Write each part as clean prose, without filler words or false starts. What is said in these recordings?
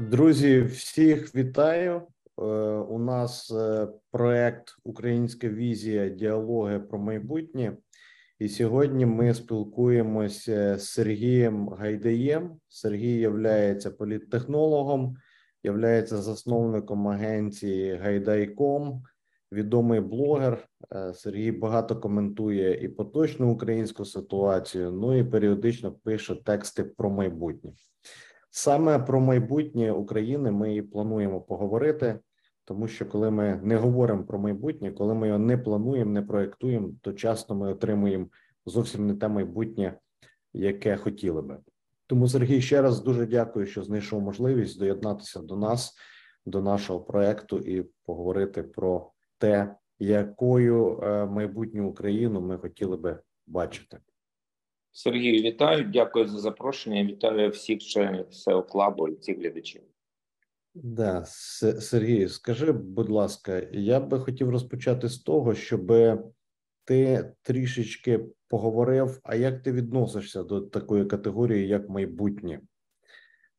Друзі, всіх вітаю. У нас проект «Українська візія. Діалоги про майбутнє». І сьогодні ми спілкуємося з Сергієм Гайдаєм. Сергій є політтехнологом, є засновником агенції «Гайдай.Ком», відомий блогер. Сергій багато коментує і поточну українську ситуацію, ну і періодично пише тексти про майбутнє. Саме про майбутнє України ми і плануємо поговорити, тому що коли ми не говоримо про майбутнє, коли ми його не плануємо, не проєктуємо, то часто ми отримуємо зовсім не те майбутнє, яке хотіли би. Тому, Сергій, ще раз дуже дякую, що знайшов можливість доєднатися до нас, до нашого проєкту і поговорити про те, якою майбутню Україну ми хотіли би бачити. Сергію, вітаю, дякую за запрошення, вітаю всіх членів CEO Club і всіх глядачів. Да, Сергію, скажи, будь ласка, я би хотів розпочати з того, щоб ти трішечки поговорив, а як ти відносишся до такої категорії, як майбутнє?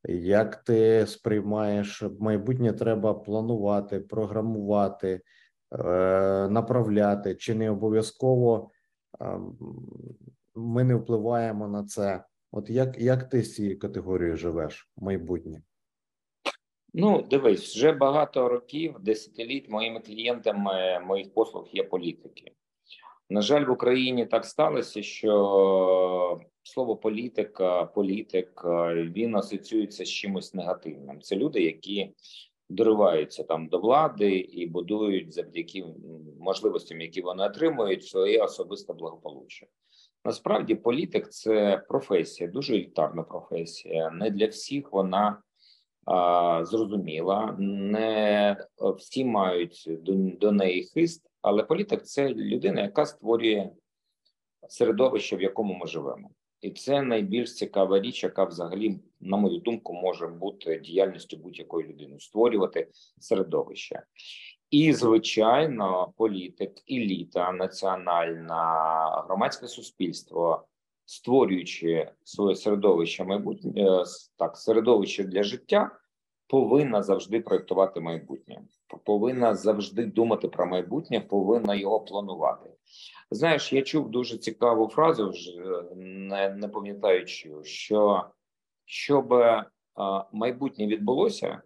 Як ти сприймаєш, майбутнє треба планувати, програмувати, направляти, чи не обов'язково ми не впливаємо на це? От як ти з цією категорією живеш, майбутнє? Ну, дивись, вже багато років, десятиліть моїми клієнтами моїх послуг є політики. На жаль, в Україні так сталося, що слово політика, політик, він асоціюється з чимось негативним. Це люди, які дориваються там до влади і будують завдяки можливостям, які вони отримують, своє особисте благополуччя. Насправді, політик – це професія, дуже елітарна професія. Не для всіх вона зрозуміла, не всі мають до неї хист, але політик – це людина, яка створює середовище, в якому ми живемо. І це найбільш цікава річ, яка взагалі, на мою думку, може бути діяльністю будь-якої людини – створювати середовище. І, звичайно, політик, еліта, національне громадське суспільство, створюючи своє середовище майбутнє, так, середовище для життя, повинна завжди проєктувати майбутнє, повинна завжди думати про майбутнє, повинна його планувати. Знаєш, я чув дуже цікаву фразу, не пам'ятаючи, що щоб майбутнє відбулося,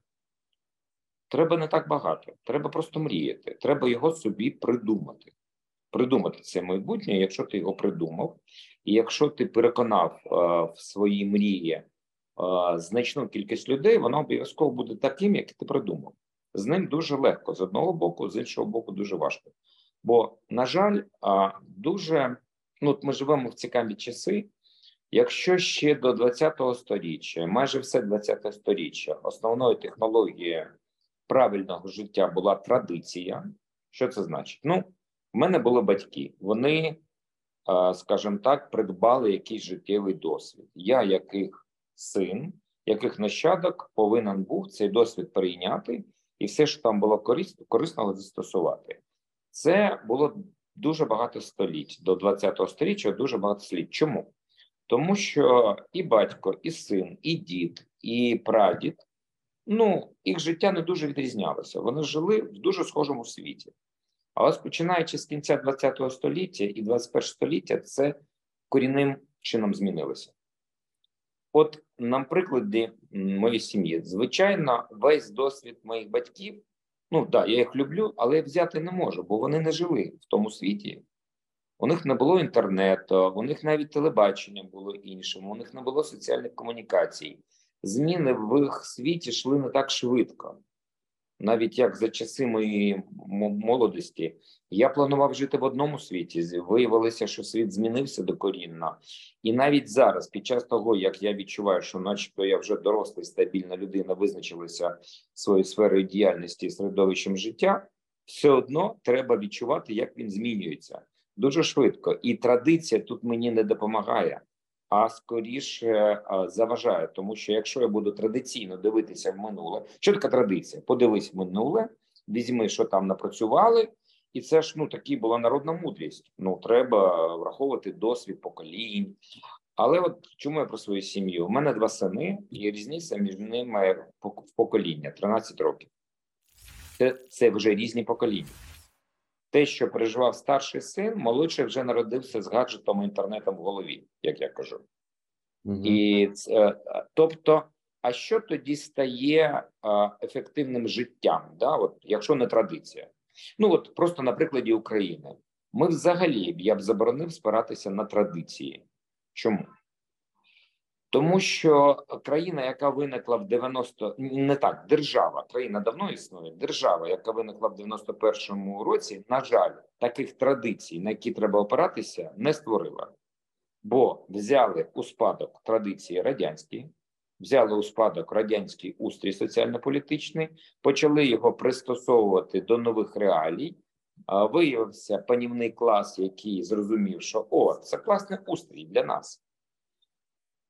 треба не так багато, треба просто мріяти, треба його собі придумати. Придумати це майбутнє, якщо ти його придумав, і якщо ти переконав в своїй мрії значну кількість людей, воно обов'язково буде таким, як ти придумав. З ним дуже легко, з одного боку, з іншого боку дуже важко. Бо, на жаль, дуже, ми живемо в цікаві часи. Якщо ще до 20-го сторіччя, майже все 20-го сторіччя, основною технологією правильного життя була традиція. Що це значить? В мене були батьки. Вони, скажімо так, придбали якийсь життєвий досвід. Я, яких син, яких нащадок, повинен був цей досвід прийняти і все, що там було корисного, застосувати. Це було дуже багато століть. До 20-го сторіччя дуже багато століть. Чому? Тому що і батько, і син, і дід, і прадід, їх життя не дуже відрізнялося. Вони жили в дуже схожому світі. Але починаючи з кінця 20-го століття і 21-го століття, це корінним чином змінилося. От на прикладі моєї сім'ї. Звичайно, весь досвід моїх батьків, так, я їх люблю, але взяти не можу, бо вони не жили в тому світі. У них не було інтернету, у них навіть телебачення було іншим, у них не було соціальних комунікацій. Зміни в їх світі йшли не так швидко. Навіть як за часи моєї молодості я планував жити в одному світі, виявилося, що світ змінився докорінно. І навіть зараз, під час того, як я відчуваю, що начебто я вже доросла і стабільна людина, визначилася своєю сферою діяльності і середовищем життя, все одно треба відчувати, як він змінюється. Дуже швидко. І традиція тут мені не допомагає, а скоріше заважає. Тому що якщо я буду традиційно дивитися в минуле... Що таке традиція? Подивись в минуле, візьми, що там напрацювали, і це ж, така була народна мудрість. Треба враховувати досвід поколінь, Але от чому я про свою сім'ю? У мене два сини, і різниця між ними покоління, 13 років. Це вже різні покоління. Те, що переживав старший син, молодший вже народився з гаджетом і інтернетом в голові, як я кажу. Угу. І це, тобто, а що тоді стає ефективним життям, да? От, якщо не традиція? Ну, от просто на прикладі України. Ми взагалі, я б заборонив спиратися на традиції. Чому? Тому що країна, яка виникла в 90... Не так, держава. Країна давно існує. Держава, яка виникла в 91-му році, на жаль, таких традицій, на які треба опиратися, не створила. Бо взяли у спадок традиції радянські, взяли у спадок радянський устрій соціально-політичний, почали його пристосовувати до нових реалій. Виявився панівний клас, який зрозумів, що «О, це класний устрій для нас».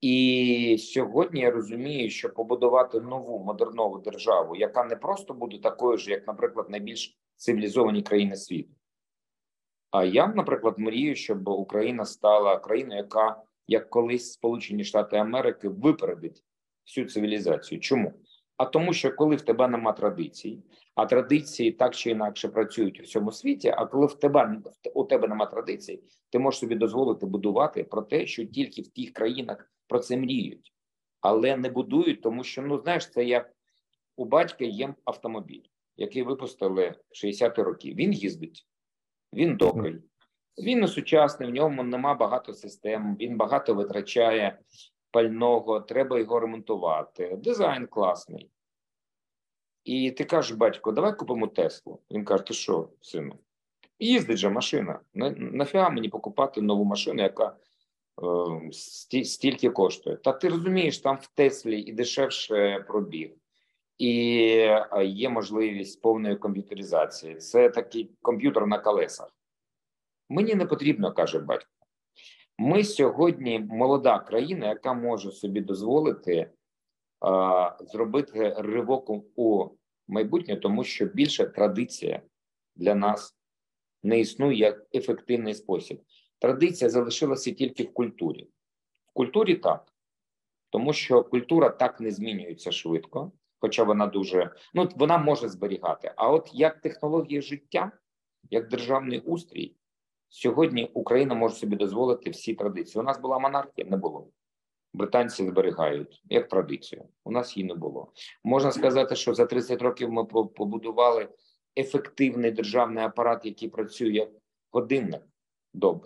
І сьогодні я розумію, що побудувати нову модернову державу, яка не просто буде такою ж, як, наприклад, найбільш цивілізовані країни світу. А я, наприклад, мрію, щоб Україна стала країною, яка, як колись Сполучені Штати Америки, випередить всю цивілізацію. Чому? А тому, що коли в тебе нема традицій, а традиції так чи інакше працюють у всьому світі, а коли у тебе нема традицій, ти можеш собі дозволити будувати про те, що тільки в тих країнах про це мріють. Але не будують, тому що, ну, знаєш, це як у батька є автомобіль, який випустили 60-ті роки. Він їздить, він добрий, він не сучасний, в ньому нема багато систем, він багато витрачає пального, треба його ремонтувати, дизайн класний. І ти кажеш, батько, давай купимо Теслу. Він каже, ти що, сину? Їздить же машина. Нафіга мені покупати нову машину, яка стільки коштує? Та ти розумієш, там в Теслі і дешевше пробіг, і є можливість повної комп'ютеризації. Це такий комп'ютер на колесах. Мені не потрібно, каже батько. Ми сьогодні молода країна, яка може собі дозволити зробити ривок у майбутнє, тому що більше традиція для нас не існує як ефективний спосіб. Традиція залишилася тільки в культурі. В культурі так, тому що культура так не змінюється швидко, хоча вона дуже, ну, вона може зберігати. А от як технологія життя, як державний устрій, сьогодні Україна може собі дозволити всі традиції. У нас була монархія, не було. Британці зберігають, як традицію. У нас її не було. Можна сказати, що за 30 років ми побудували ефективний державний апарат, який працює як годинник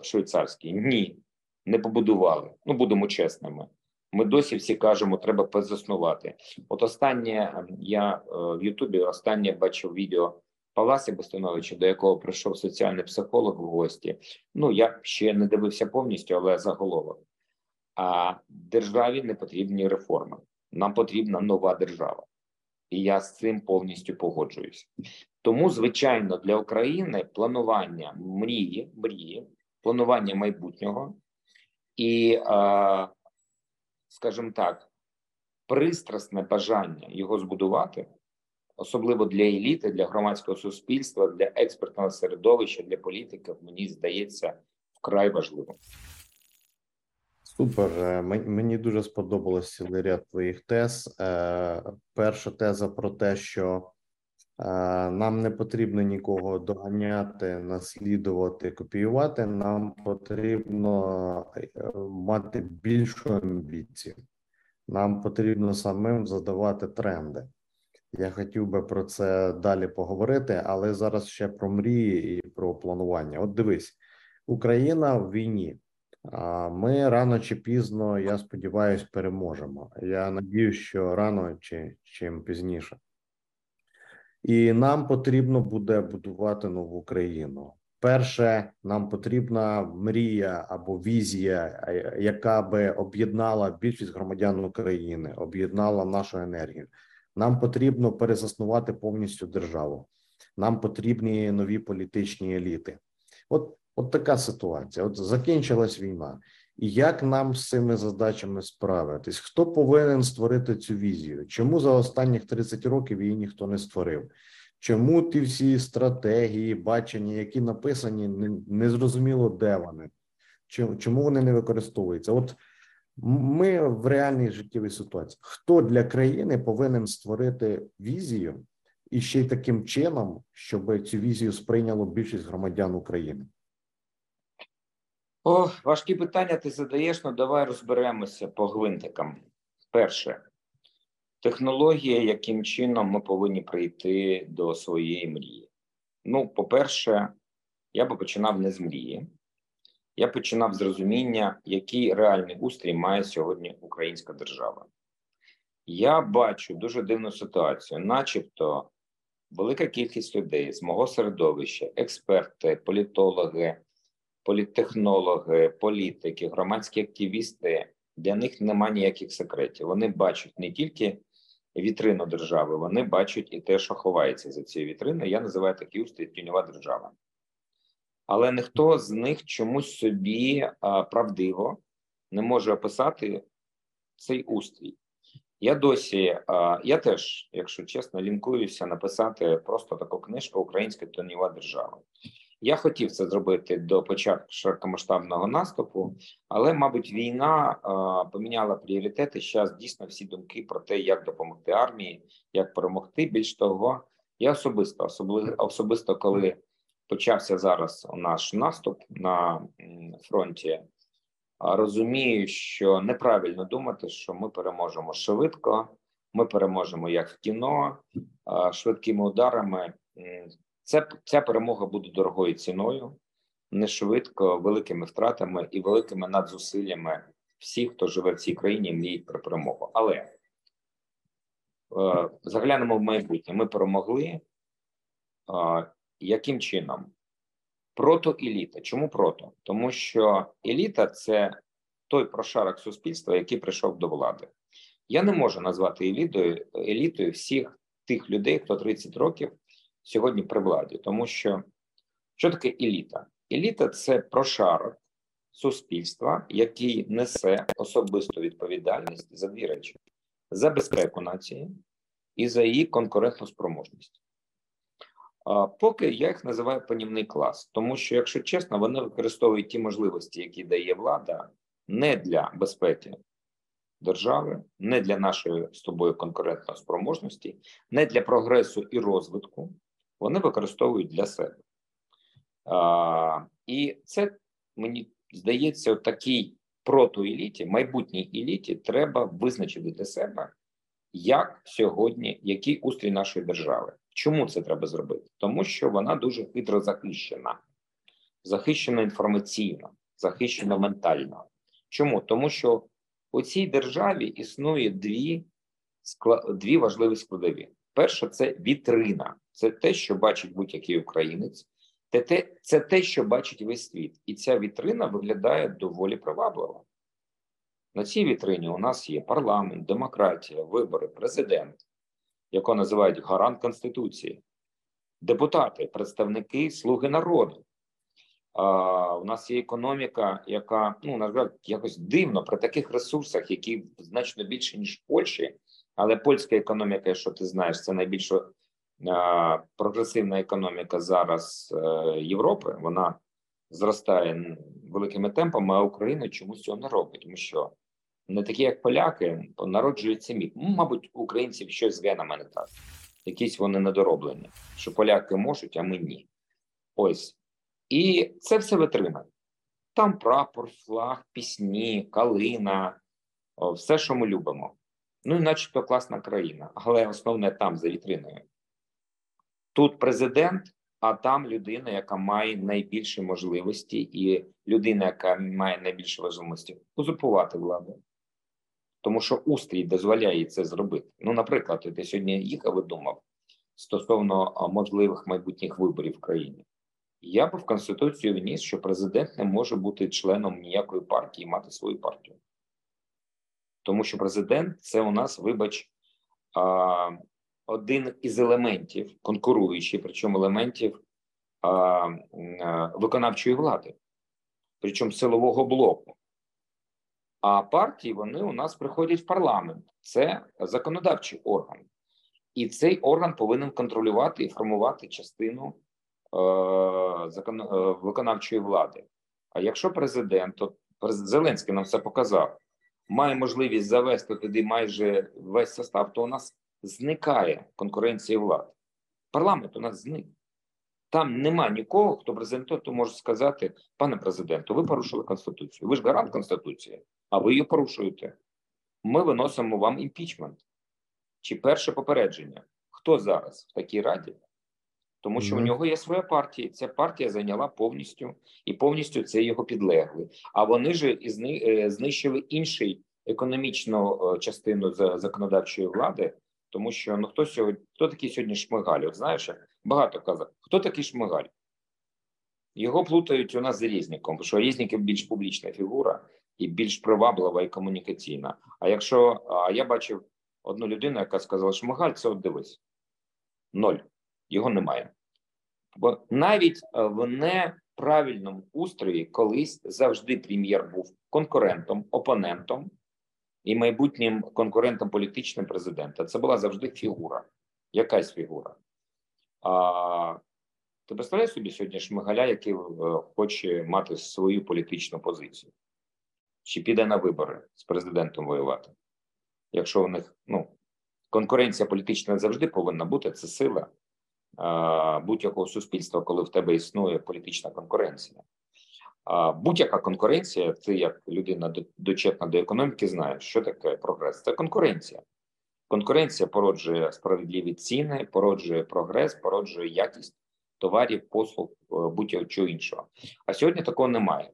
швейцарський. Ні, не побудували. Ну, будемо чесними. Ми досі всі кажемо, треба позаснувати. От останнє, я в Ютубі останнє бачив відео Паласи Бостановича, до якого прийшов соціальний психолог в гості. Ну, я ще не дивився повністю, але заголовок. А державі не потрібні реформи. Нам потрібна нова держава. І я з цим повністю погоджуюсь. Тому, звичайно, для України планування мрії, планування майбутнього і, скажімо так, пристрасне бажання його збудувати, особливо для еліти, для громадського суспільства, для експертного середовища, для політиків, мені здається, вкрай важливо. Супер. Мені дуже сподобалось цілий ряд твоїх тез. Перша теза про те, що нам не потрібно нікого доганяти, наслідувати, копіювати. Нам потрібно мати більшу амбіцію. Нам потрібно самим задавати тренди. Я хотів би про це далі поговорити, але зараз ще про мрії і про планування. От дивись, Україна в війні. Ми рано чи пізно, я сподіваюся, переможемо. Я надію, що рано чи чим пізніше. І нам потрібно буде будувати нову країну. Перше, нам потрібна мрія або візія, яка би об'єднала більшість громадян України, об'єднала нашу енергію. Нам потрібно перезаснувати повністю державу. Нам потрібні нові політичні еліти. От така ситуація. От закінчилась війна. І як нам з цими задачами справитись? Хто повинен створити цю візію? Чому за останніх 30 років її ніхто не створив? Чому ті всі стратегії, бачення, які написані, не зрозуміло, де вони? Чому вони не використовуються? От Ми в реальній життєвій ситуації. Хто для країни повинен створити візію і ще й таким чином, щоб цю візію сприйняло більшість громадян України? О, важкі питання ти задаєш, ну давай розберемося по гвинтикам. Перше. Технологія, яким чином ми повинні прийти до своєї мрії. Ну, по-перше, я би починав не з мрії. Я починав з розуміння, який реальний устрій має сьогодні українська держава. Я бачу дуже дивну ситуацію, начебто велика кількість людей з мого середовища, експерти, політологи, політтехнологи, політики, громадські активісти, для них немає ніяких секретів. Вони бачать не тільки вітрину держави, вони бачать і те, що ховається за цією вітриною. Я називаю такий устрій тіньова держава. Але ніхто з них чомусь собі правдиво не може описати цей устрій. Я досі, я теж, якщо чесно, лінкуюся написати просто таку книжку «Українська тіньова держава». Я хотів це зробити до початку широкомасштабного наступу, але, мабуть, війна поміняла пріоритети. Зараз дійсно всі думки про те, як допомогти армії, як перемогти. Більш того, я особисто, коли почався зараз наш наступ на фронті, розумію, що неправильно думати, що ми переможемо швидко, ми переможемо як в кіно, швидкими ударами. Ця перемога буде дорогою ціною, не швидко, великими втратами і великими надзусиллями всіх, хто живе в цій країні, мріють про перемогу. Але заглянемо в майбутнє. Ми перемогли. Яким чином? Прото-еліта. Чому прото? Тому що еліта – це той прошарок суспільства, який прийшов до влади. Я не можу назвати елітою всіх тих людей, хто 30 років сьогодні при владі. Тому що, що таке еліта? Еліта – це прошарок суспільства, який несе особисту відповідальність за дві речі. За безпеку нації і за її конкурентну спроможність. Поки я їх називаю панівний клас, тому що, якщо чесно, вони використовують ті можливості, які дає влада, не для безпеки держави, не для нашої з тобою конкурентної спроможності, не для прогресу і розвитку, вони використовують для себе. І це, мені здається, такій протоеліті, майбутній еліті треба визначити для себе, як сьогодні, який устрій нашої держави. Чому це треба зробити? Тому що вона дуже хитро захищена. Захищена інформаційно, захищена ментально. Чому? Тому що у цій державі існує дві важливі складові. Перше – це вітрина. Це те, що бачить будь-який українець. Це те, що бачить весь світ. І ця вітрина виглядає доволі привабливо. На цій вітрині у нас є парламент, демократія, вибори, президент, яку називають гарант Конституції, депутати, представники, слуги народу. У нас є економіка, яка, на жаль, якось дивно при таких ресурсах, які значно більше, ніж в Польщі, але польська економіка, що ти знаєш, це найбільш прогресивна економіка зараз Європи, вона зростає великими темпами, а Україна чомусь цього не робить, тому що не такі, як поляки, народжують самі. Мабуть, українців щось з генами не так. Якісь вони недороблені. Що поляки можуть, а ми ні. Ось. І це все витримає. Там прапор, флаг, пісні, калина. Все, що ми любимо. Ну, і начебто класна країна. Але основне там, за вітриною. Тут президент, а там людина, яка має найбільші можливості. І людина, яка має найбільші можливості узурпувати владу. Тому що устрій дозволяє це зробити. Ну, наприклад, я сьогодні їхав і думав стосовно можливих майбутніх виборів в країні. Я б в Конституцію вніс, що президент не може бути членом ніякої партії і мати свою партію. Тому що президент – це у нас, вибач, один із елементів, конкуруючий, причому елементів виконавчої влади. Причому силового блоку. А партії, вони у нас приходять в парламент. Це законодавчий орган. І цей орган повинен контролювати і формувати частину виконавчої влади. А якщо президент, то Зеленський нам все показав, має можливість завести туди майже весь состав, то у нас зникає конкуренція влади. Парламент у нас зник. Там нема нікого, хто президент, то може сказати: пане президенту, ви порушили Конституцію. Ви ж гарант Конституції, а ви її порушуєте. Ми виносимо вам імпічмент. Чи перше попередження. Хто зараз в такій раді? Тому що у нього є своя партія. Ця партія зайняла повністю, і повністю це його підлегли. А вони ж і знищили іншу економічну частину законодавчої влади, тому що, ну, хто такий сьогодні Шмигаль? От знаєш, багато казав, хто такий Шмигаль? Його плутають у нас з Резніком, що Резніків більш публічна фігура і більш приваблива і комунікаційна. А я бачив одну людину, яка сказала: Шмигаль, це от дивись. Ноль. Його немає. Бо навіть в неправильному устрої колись завжди прем'єр був конкурентом, опонентом і майбутнім конкурентом політичним президента. Це була завжди фігура. Якась фігура. Ти представляєш собі сьогодні Шмигаля, який хоче мати свою політичну позицію? Чи піде на вибори з президентом воювати? Якщо у них, конкуренція політична завжди повинна бути, це сила будь-якого суспільства, коли в тебе існує політична конкуренція. Будь-яка конкуренція, ти як людина дочетна до економіки знаєш, що таке прогрес. Це конкуренція. Конкуренція породжує справедливі ціни, породжує прогрес, породжує якість товарів, послуг, будь-чого іншого. А сьогодні такого немає.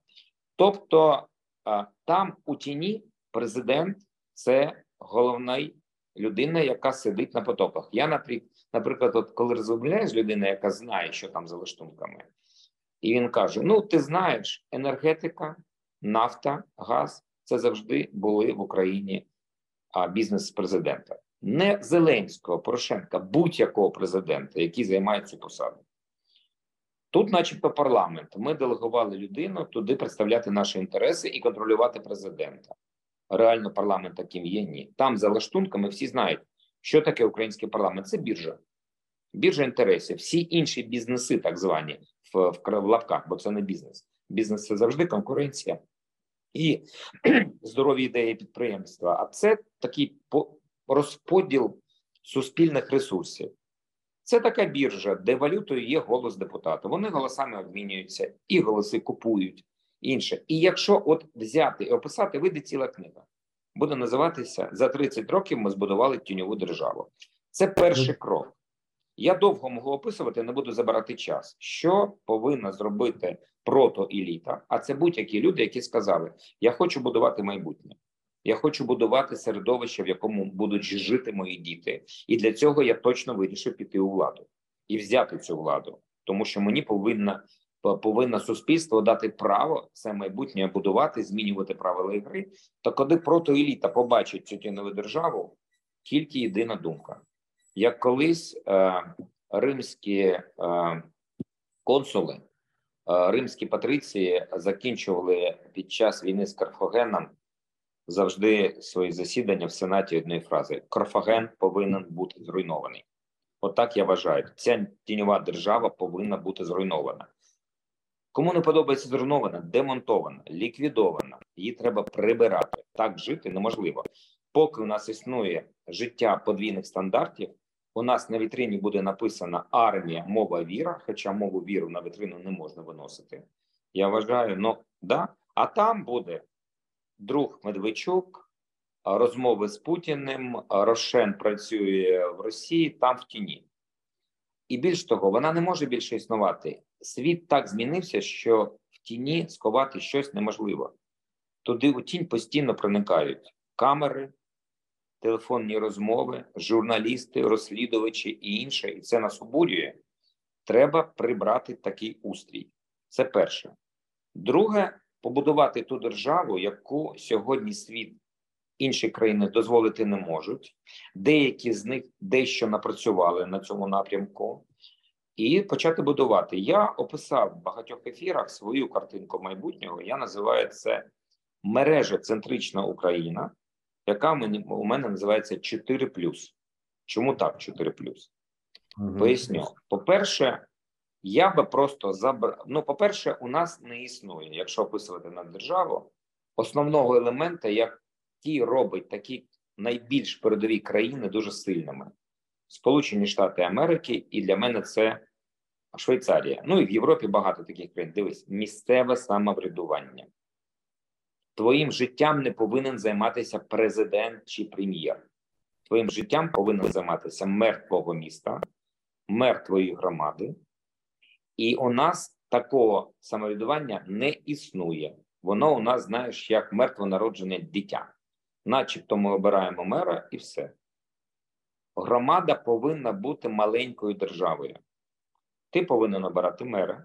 Тобто там у тіні президент – це головна людина, яка сидить на потоках. Я, наприклад, коли розмовляю з людиною, яка знає, що там за лаштунками, і він каже: ти знаєш, енергетика, нафта, газ – це завжди були в Україні бізнес президента. Не Зеленського, Порошенка, будь-якого президента, який займає цю посаду. Тут начебто парламент. Ми делегували людину туди представляти наші інтереси і контролювати президента. Реально парламент таким є? Ні. Там за лаштунками всі знають, що таке український парламент. Це біржа. Біржа інтересів. Всі інші бізнеси, так звані, в лапках, бо це не бізнес. Бізнес – це завжди конкуренція і здорові ідеї підприємства. А це такий розподіл суспільних ресурсів. Це така біржа, де валютою є голос депутата. Вони голосами обмінюються, і голоси купують, інше. І якщо от взяти і описати, вийде ціла книга. Буде називатися «За 30 років ми збудували тіньову державу». Це перший крок. Я довго можу описувати, не буду забирати час. Що повинна зробити прото-еліта? А це будь-які люди, які сказали: я хочу будувати майбутнє. Я хочу будувати середовище, в якому будуть жити мої діти. І для цього я точно вирішив піти у владу. І взяти цю владу. Тому що мені повинно суспільство дати право це майбутнє будувати, змінювати правила гри. Та коли прото-еліта побачить цю тіньову державу, тільки єдина думка. Як колись римські консули, римські патриції закінчували під час війни з Карфагеном завжди свої засідання в Сенаті одної фрази: Карфаген повинен бути зруйнований. Отак я вважаю. Ця тіньова держава повинна бути зруйнована. Кому не подобається зруйнована, демонтована, ліквідована, її треба прибирати. Так жити неможливо. Поки у нас існує життя подвійних стандартів, у нас на вітрині буде написана армія, мова, віра, хоча мову, віру на вітрину не можна виносити. Я вважаю, да. А там буде друг Медведчук, розмови з Путіним, Рошен працює в Росії, там в тіні. І більш того, вона не може більше існувати. Світ так змінився, що в тіні сховати щось неможливо. Туди у тінь постійно проникають камери, телефонні розмови, журналісти, розслідувачі і інше. І це нас обурює. Треба прибрати такий устрій. Це перше. Друге, побудувати ту державу, яку сьогодні світ, інші країни дозволити не можуть. Деякі з них дещо напрацювали на цьому напрямку. І почати будувати. Я описав в багатьох ефірах свою картинку майбутнього. Я називаю це мережа центрична Україна, яка у мене називається 4+. Чому так 4+? Поясню. По-перше, я би просто забрав... по-перше, у нас не існує, якщо описувати на державу, основного елемента, як який робить такі найбільш передові країни дуже сильними. Сполучені Штати Америки, і для мене це Швейцарія. Ну і в Європі багато таких країн. Дивись, місцеве самоврядування. Твоїм життям не повинен займатися президент чи прем'єр. Твоїм життям повинен займатися мер твого міста, мер твоєї громади. І у нас такого самоврядування не існує. Воно у нас, знаєш, як мертвонароджене дитя. Начебто ми обираємо мера і все. Громада повинна бути маленькою державою. Ти повинен обирати мера.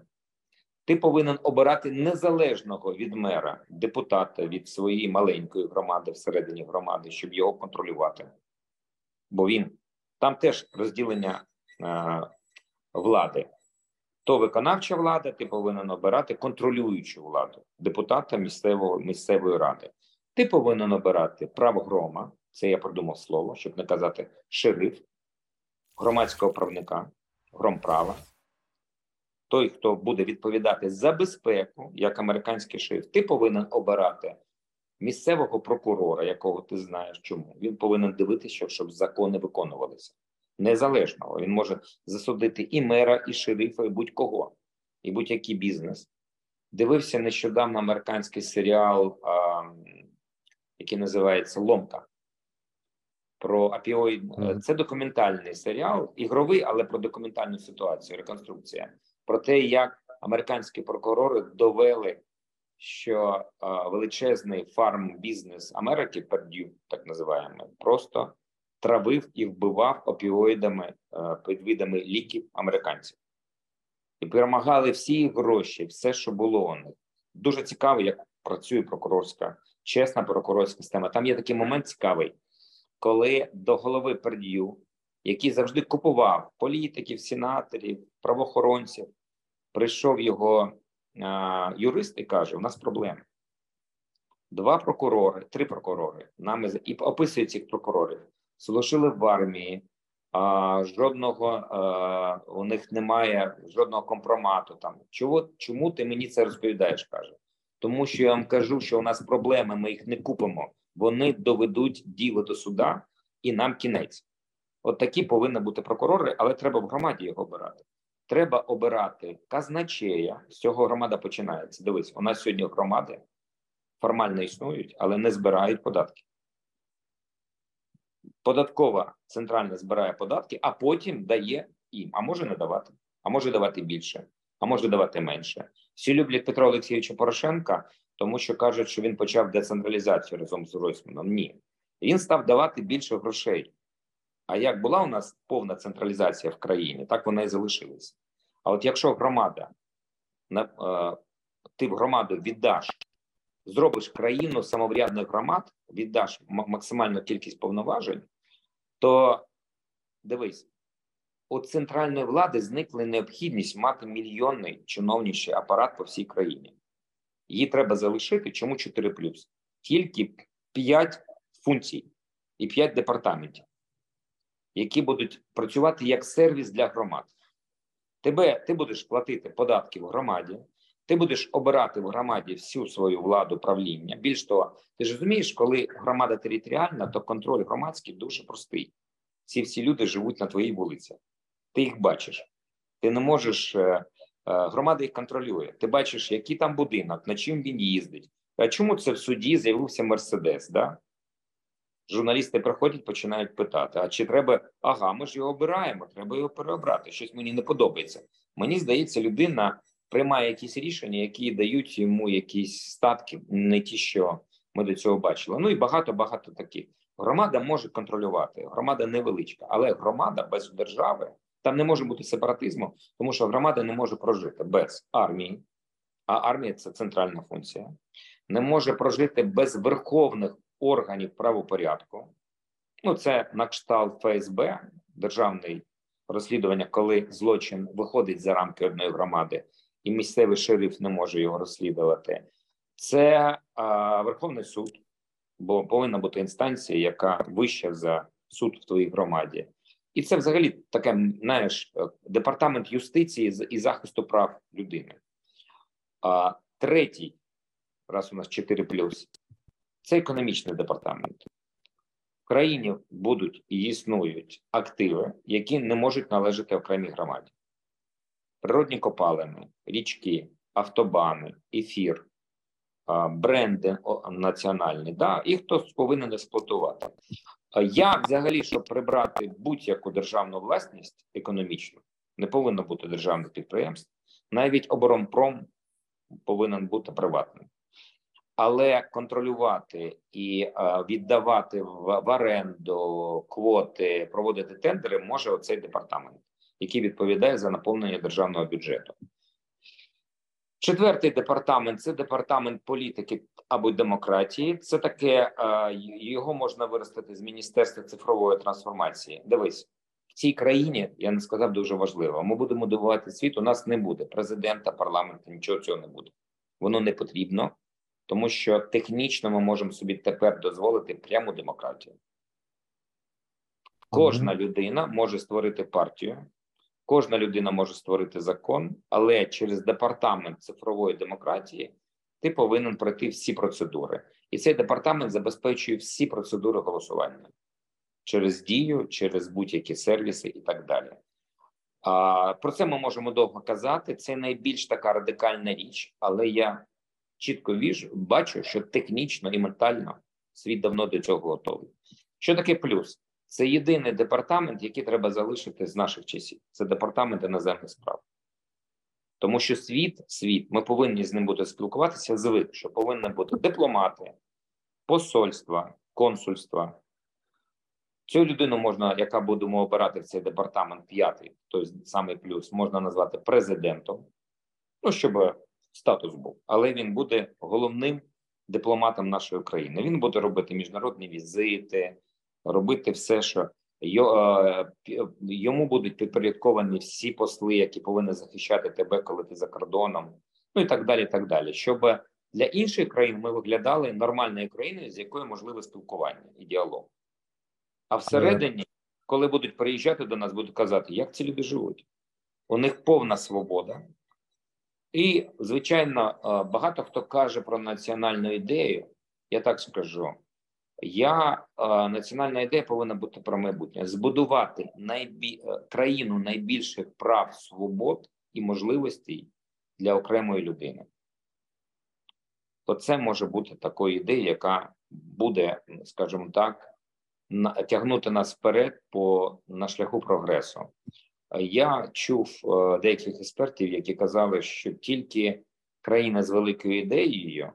Ти повинен обирати незалежного від мера депутата від своєї маленької громади всередині громади, щоб його контролювати. Бо він... Там теж розділення влади. То виконавча влада, ти повинен обирати контролюючу владу, депутата місцевої ради. Ти повинен обирати правгрома, це я придумав слово, щоб не казати шериф, громадського правника, громправа. Той, хто буде відповідати за безпеку, як американський шериф, ти повинен обирати місцевого прокурора, якого ти знаєш чому. Він повинен дивитися, щоб закони виконувалися. Незалежного. Він може засудити і мера, і шерифа, і будь-кого, і будь-який бізнес. Дивився нещодавно американський серіал, який називається «Ломка». Про опіоїд. Це документальний серіал, ігровий, але про документальну ситуацію, реконструкція. Про те, як американські прокурори довели, що величезний фарм-бізнес Америки, Перду, так називаємо, просто травив і вбивав опіоїдами під видами ліків американців. І перемагали всі гроші, все, що було у них. Дуже цікаво, як працює прокурорська, чесна прокурорська система. Там є такий момент цікавий, коли до голови Перду, який завжди купував політиків, сенаторів, правоохоронців, прийшов його юрист і каже, у нас проблеми. Три прокурори, нами і описує цих прокурорів, служили в армії, у них немає жодного компромату. Там. Чому ти мені це розповідаєш, каже. Тому що я вам кажу, що у нас проблеми, ми їх не купимо. Вони доведуть діло до суда і нам кінець. От такі повинні бути прокурори, але треба в громаді його обирати. Треба обирати казначея, з цього громада починається. Дивись, у нас сьогодні громади формально існують, але не збирають податки. Податкова центральна збирає податки, а потім дає їм. А може не давати, а може давати більше, а може давати менше. Всі люблять Петра Олексійовича Порошенка, тому що кажуть, що він почав децентралізацію разом з Гройсманом. Ні. Він став давати більше грошей. А як була у нас повна централізація в країні, так вона і залишилася. А от якщо громада, ти в громаду віддаш, зробиш країну самоврядних громад, віддаш максимальну кількість повноважень, то, дивись, у центральної влади зникла необхідність мати мільйонний чиновничий апарат по всій країні. Її треба залишити, чому 4+, тільки 5 функцій і 5 департаментів, які будуть працювати як сервіс для громад. Ти будеш платити податки в громаді, ти будеш обирати в громаді всю свою владу правління. Більш того, ти ж розумієш, коли громада територіальна, то контроль громадський дуже простий. Ці всі люди живуть на твоїй вулиці. Ти їх бачиш. Ти не можеш... Громада їх контролює. Ти бачиш, який там будинок, на чим він їздить. А чому це в суді з'явився Мерседес, да? Журналісти приходять, починають питати, а чи треба, ми ж його обираємо, треба його переобрати, щось мені не подобається. Мені здається, людина приймає якісь рішення, які дають йому якісь статки, не ті, що ми до цього бачили. Ну і багато-багато таких. Громада може контролювати, громада невеличка, але громада без держави, там не може бути сепаратизму, тому що громада не може прожити без армії, а армія – це центральна функція, не може прожити без верховних органів правопорядку, це на кшталт ФСБ, державне розслідування, коли злочин виходить за рамки одної громади і місцевий шериф не може його розслідувати. Це Верховний суд, бо повинна бути інстанція, яка вища за суд в твоїй громаді. І це взагалі таке, департамент юстиції і захисту прав людини. Третій, раз у нас 4+, Це економічний департамент. В країні будуть і існують активи, які не можуть належати окремій громаді. Природні копалини, річки, автобани, ефір, бренди національні, да, їх хтось повинен експлуатувати. Як взагалі, щоб прибрати будь-яку державну власність економічну, не повинно бути державних підприємств, навіть оборонпром повинен бути приватним. Але контролювати і віддавати в оренду квоти, проводити тендери може оцей департамент, який відповідає за наповнення державного бюджету. Четвертий департамент – це департамент політики або демократії. Це таке, його можна виростити з Міністерства цифрової трансформації. Дивись, в цій країні, я не сказав, дуже важливо, ми будемо дивувати світ, у нас не буде президента, парламенту, нічого цього не буде. Воно не потрібно, тому що технічно ми можемо собі тепер дозволити пряму демократію. Кожна людина може створити партію, кожна людина може створити закон, але через департамент цифрової демократії ти повинен пройти всі процедури. І цей департамент забезпечує всі процедури голосування. Через Дію, через будь-які сервіси і так далі. Про це ми можемо довго казати. Це найбільш така радикальна річ, але я чітко бачу, що технічно і ментально світ давно до цього готовий. Що таке плюс? Це єдиний департамент, який треба залишити з наших часів. Це департамент іноземних справ. Тому що світ, ми повинні з ним бути спілкуватися, звик, що повинні бути дипломати, посольства, консульства. Цю людину можна, яка будемо обирати в цей департамент п'ятий, той самий плюс, можна назвати президентом, ну, щоб статус був. Але він буде головним дипломатом нашої країни. Він буде робити міжнародні візити, робити все, що йому будуть підпорядковані всі посли, які повинні захищати тебе, коли ти за кордоном, ну і так далі, Щоб для інших країн ми виглядали нормальною країною, з якою можливе спілкування і діалог. А всередині, коли будуть приїжджати до нас, будуть казати, як ці люди живуть. У них повна свобода. І, звичайно, багато хто каже про національну ідею, я так скажу, національна ідея повинна бути про майбутнє. Збудувати країну найбільших прав, свобод і можливостей для окремої людини. То це може бути такою ідеєю, яка буде, скажімо так, тягнути нас вперед на шляху прогресу. Я чув деяких експертів, які казали, що тільки країни з великою ідеєю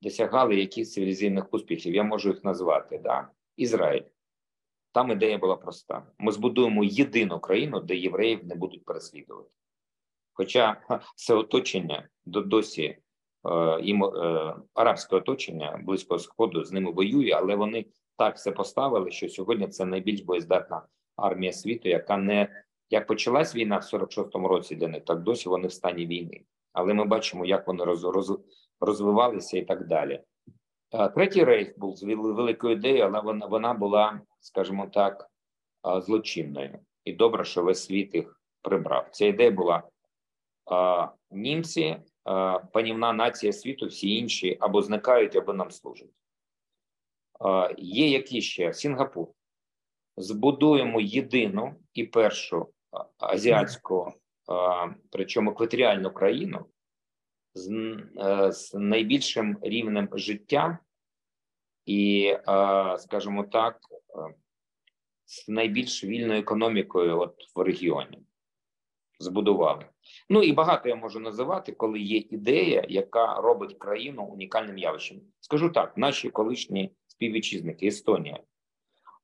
досягали якихось цивілізаційних успіхів, я можу їх назвати, да? Ізраїль. Там ідея була проста. Ми збудуємо єдину країну, де євреїв не будуть переслідувати. Хоча це оточення досі, арабське оточення Близького Сходу з ними воює, але вони так все поставили, що сьогодні це найбільш боєздатна армія світу, яка не... Як почалась війна в 46-му році для них, так досі вони в стані війни. Але ми бачимо, як вони розвивалися і так далі. Третій рейх був з великою ідеєю, але вона була, скажімо так, злочинною. І добре, що весь світ їх прибрав. Ця ідея була німці, панівна нація світу, всі інші або зникають, або нам служать. Є які ще? Сінгапур. Збудуємо єдину і першу азіатську, причому екваторіальну країну з найбільшим рівнем життя і, скажімо так, з найбільш вільною економікою в регіоні. Збудували. Ну і багато я можу називати, коли є ідея, яка робить країну унікальним явищем. Скажу так, наші колишні співвітчизники, Естонія,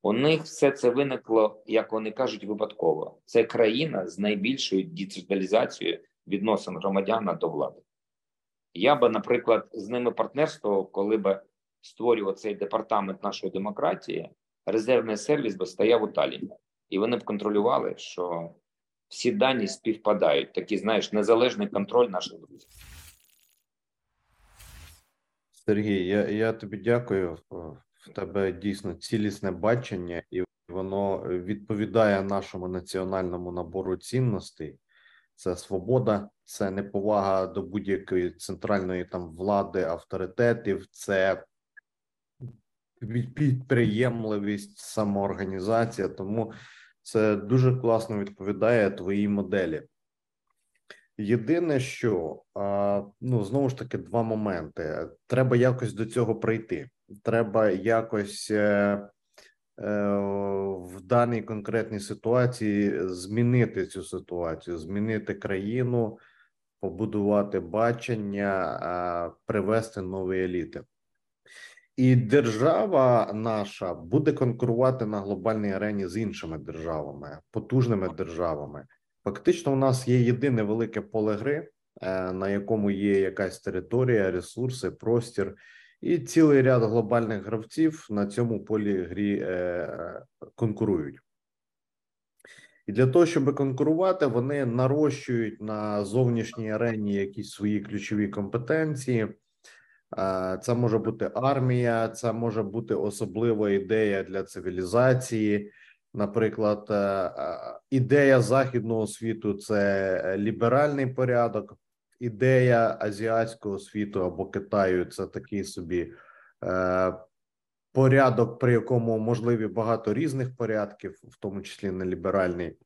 у них все це виникло, як вони кажуть, випадково. Це країна з найбільшою децентралізацією відносин громадян до влади. Я би, наприклад, з ними партнерствував, коли б створював цей департамент нашої демократії, резервний сервіс би стояв у Талліні. І вони б контролювали, що всі дані співпадають. Такий, знаєш, незалежний контроль наших друзів. Сергій, я тобі дякую. В тебе дійсно цілісне бачення, і воно відповідає нашому національному набору цінностей. Це свобода, це неповага до будь-якої центральної там влади, авторитетів, це підприємливість, самоорганізація, тому це дуже класно відповідає твоїй моделі. Єдине, що, ну, знову ж таки, два моменти. Треба якось до цього прийти. Треба якось в даній конкретній ситуації змінити цю ситуацію, змінити країну, побудувати бачення, привести нові еліти. І держава наша буде конкурувати на глобальній арені з іншими державами, потужними державами. Фактично, у нас є єдине велике поле гри, на якому є якась територія, ресурси, простір і цілий ряд глобальних гравців на цьому полі грі конкурують. І для того, щоб конкурувати, вони нарощують на зовнішній арені якісь свої ключові компетенції. Це може бути армія, це може бути особлива ідея для цивілізації. Наприклад, ідея західного світу – це ліберальний порядок, ідея азіатського світу або Китаю – це такий собі порядок, при якому можливі багато різних порядків, в тому числі неліберальний.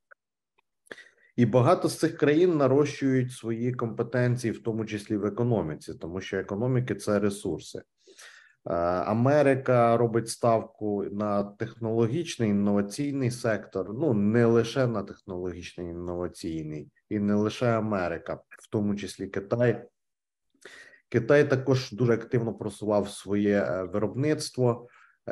І багато з цих країн нарощують свої компетенції, в тому числі в економіці, тому що економіки – це ресурси. Америка робить ставку на технологічний, інноваційний сектор, ну, не лише на технологічний, інноваційний, і не лише Америка, в тому числі Китай. Китай також дуже активно просував своє виробництво.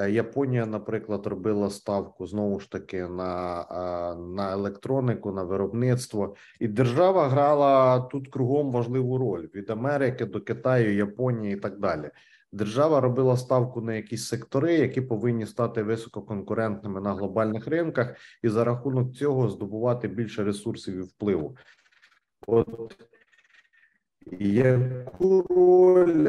Японія, наприклад, робила ставку, знову ж таки, на електронику, на виробництво. І держава грала тут кругом важливу роль. Від Америки до Китаю, Японії і так далі. Держава робила ставку на якісь сектори, які повинні стати висококонкурентними на глобальних ринках і за рахунок цього здобувати більше ресурсів і впливу. От яку роль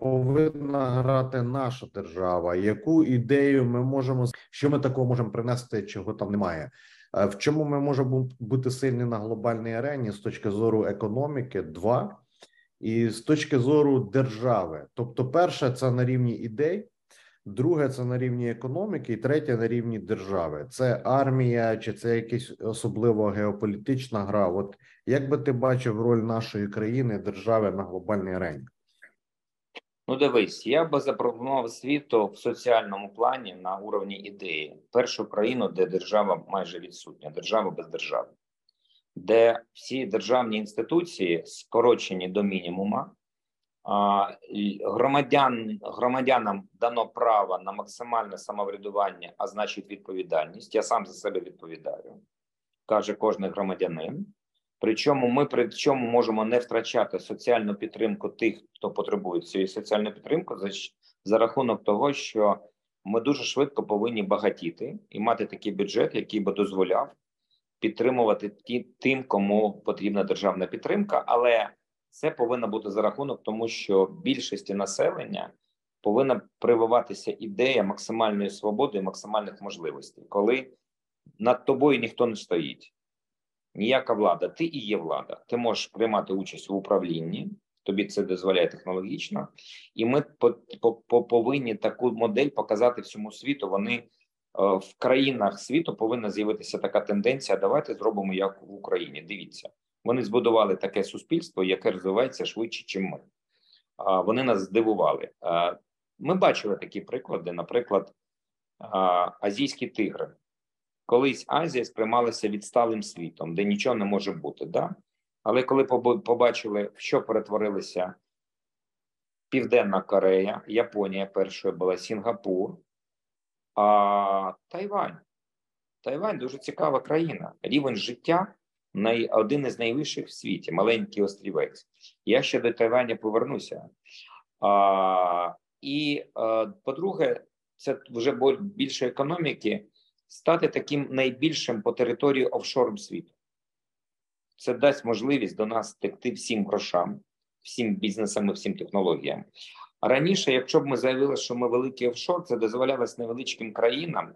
повинна грати наша держава? Яку ідею ми можемо... Що ми такого можемо принести, чого там немає? В чому ми можемо бути сильні на глобальній арені з точки зору економіки? Два. І з точки зору держави. Тобто, перше, це на рівні ідей, друге, це на рівні економіки, і третє, на рівні держави. Це армія, чи це якась особлива геополітична гра. От як би ти бачив роль нашої країни, держави на глобальній арені? Ну, дивись, я би запропонував світу в соціальному плані на рівні ідеї. Першу країну, де держава майже відсутня, держава без держави. Де всі державні інституції скорочені до мінімума, громадянам дано право на максимальне самоврядування, а значить відповідальність. Я сам за себе відповідаю, каже кожен громадянин. Причому ми можемо не втрачати соціальну підтримку тих, хто потребує цієї соціальної підтримки, за рахунок того, що ми дуже швидко повинні багатіти і мати такий бюджет, який би дозволяв підтримувати тим, кому потрібна державна підтримка, але це повинно бути за рахунок, тому що більшості населення повинна прививатися ідея максимальної свободи і максимальних можливостей, коли над тобою ніхто не стоїть. Ніяка влада, ти і є влада, ти можеш приймати участь в управлінні, тобі це дозволяє технологічно, і ми повинні таку модель показати всьому світу, в країнах світу повинна з'явитися така тенденція, давайте зробимо як в Україні. Дивіться, вони збудували таке суспільство, яке розвивається швидше, ніж ми. Вони нас здивували. Ми бачили такі приклади, наприклад, азійські тигри. Колись Азія сприймалася відсталим світом, де нічого не може бути. Да? Але коли побачили, в що перетворилися Південна Корея, Японія першою була, Сінгапур, Тайвань. Тайвань дуже цікава країна. Рівень життя один із найвищих в світі, маленький острівець. Я ще до Тайваня повернуся. По-друге, це вже більше економіки, стати таким найбільшим по території офшором світу. Це дасть можливість до нас текти всім грошам, всім бізнесам і всім технологіям. Раніше, якщо б ми заявили, що ми великий офшор, це дозволялось невеличким країнам,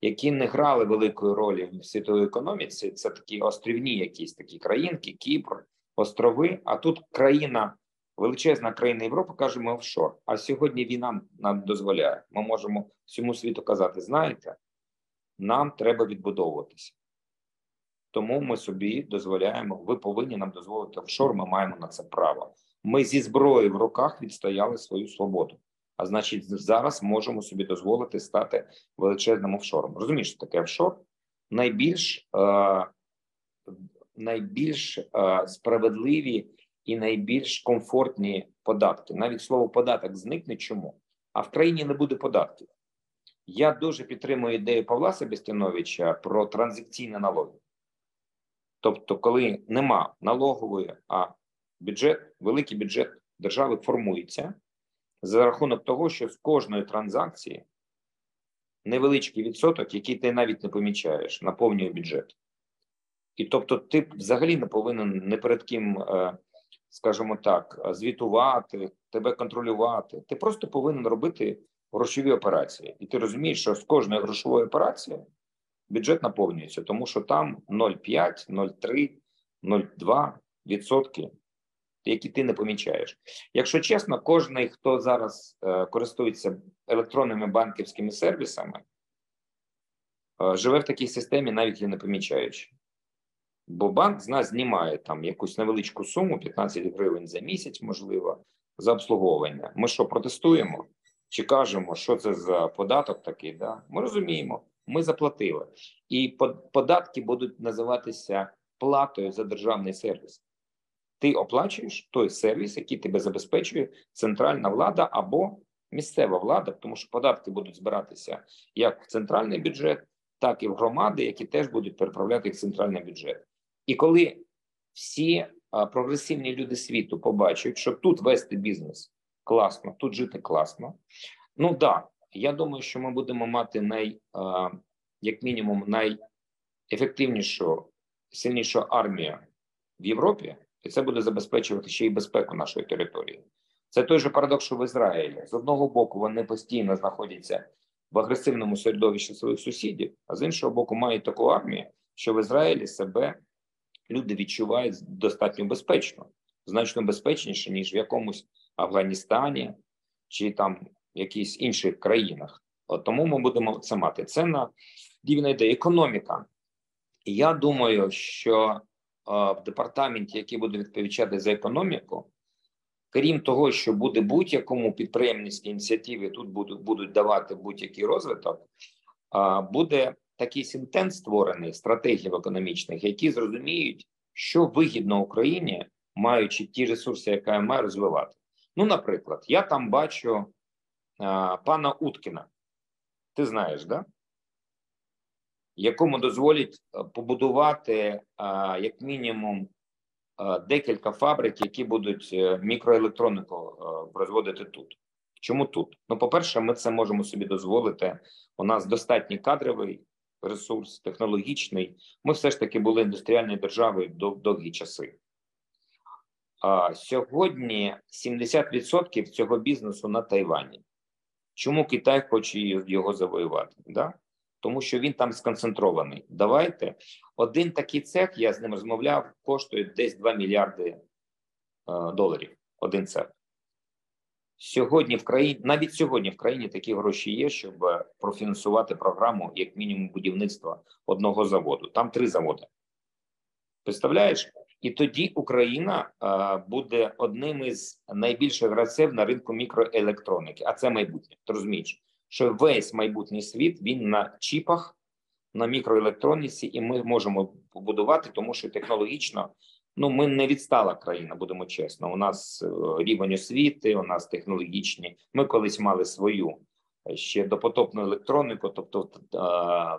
які не грали великої ролі в світовій економіці. Це такі острівні якісь такі країнки, Кіпр, острови. А тут країна Величезна країна Європи каже, ми офшор. А сьогодні війна нам дозволяє. Ми можемо всьому світу казати, знаєте, нам треба відбудовуватися. Тому ми собі дозволяємо, ви повинні нам дозволити офшор, ми маємо на це право. Ми зі зброєю в руках відстояли свою свободу. А значить, зараз можемо собі дозволити стати величезним офшором. Розумієш, що таке офшор? Найбільш справедливі і найбільш комфортні податки. Навіть слово «податок» зникне. Чому? А в країні не буде податків. Я дуже підтримую ідею Павла Сестяновича про транзакційні налоги. Тобто, коли нема налогової, а бюджет, великий бюджет держави формується за рахунок того, що з кожної транзакції невеличкий відсоток, який ти навіть не помічаєш, наповнює бюджет. І тобто ти взагалі не повинен не перед ким, скажімо так, звітувати, тебе контролювати. Ти просто повинен робити грошові операції. І ти розумієш, що з кожної грошової операції бюджет наповнюється, тому що там 0,5, 0,3, 0,2%, які ти не помічаєш. Якщо чесно, кожен, хто зараз користується електронними банківськими сервісами, живе в такій системі, навіть її не помічаючи. Бо банк з нас знімає там якусь невеличку суму, 15 гривень за місяць, можливо, за обслуговування. Ми що, протестуємо? Чи кажемо, що це за податок такий? Да? Ми розуміємо, ми заплатили. І податки будуть називатися платою за державний сервіс. Ти оплачуєш той сервіс, який тебе забезпечує центральна влада або місцева влада, тому що податки будуть збиратися як в центральний бюджет, так і в громади, які теж будуть переправляти їх в центральний бюджет. І коли всі прогресивні люди світу побачать, що тут вести бізнес класно, тут жити класно, ну да, я думаю, що ми будемо мати як мінімум найефективнішу, сильнішу армію в Європі, і це буде забезпечувати ще й безпеку нашої території. Це той же парадокс, що в Ізраїлі. З одного боку, вони постійно знаходяться в агресивному середовищі своїх сусідів, а з іншого боку, мають таку армію, що в Ізраїлі себе люди відчувають достатньо безпечно, значно безпечніше, ніж в якомусь Афганістані чи там якихось інших країнах. От тому ми будемо це мати. Це дивна ідея. Економіка. І я думаю, що в департаменті, який буде відповідати за економіку, крім того, що буде будь-якому підприємницькій ініціативі, тут будуть давати будь-який розвиток, буде такий синтез створений стратегій економічних, які зрозуміють, що вигідно Україні, маючи ті ресурси, які я маю, розвивати. Ну, наприклад, я там бачу пана Уткіна, ти знаєш, да? Якому дозволять побудувати як мінімум декілька фабрик, які будуть мікроелектронику розводити тут. Чому тут? Ну, по-перше, ми це можемо собі дозволити. У нас достатній кадровий ресурс, технологічний. Ми все ж таки були індустріальною державою довгі часи. А сьогодні 70% цього бізнесу на Тайвані. Чому Китай хоче його завоювати? Да? Тому що він там сконцентрований. Давайте. Один такий цех, я з ним розмовляв, коштує десь 2 мільярди доларів. Один цех. Сьогодні в країні, навіть сьогодні в країні такі гроші є, щоб профінансувати програму, як мінімум, будівництва одного заводу. Там 3 заводи. Представляєш? І тоді Україна буде одним із найбільших гравців на ринку мікроелектроніки. А це майбутнє. Ти розумієш? Що весь майбутній світ, він на чіпах, на мікроелектроніці, і ми можемо побудувати, тому що технологічно, ну, ми не відстала країна, будемо чесно. У нас рівень освіти, у нас технологічні. Ми колись мали свою ще допотопну електронику, тобто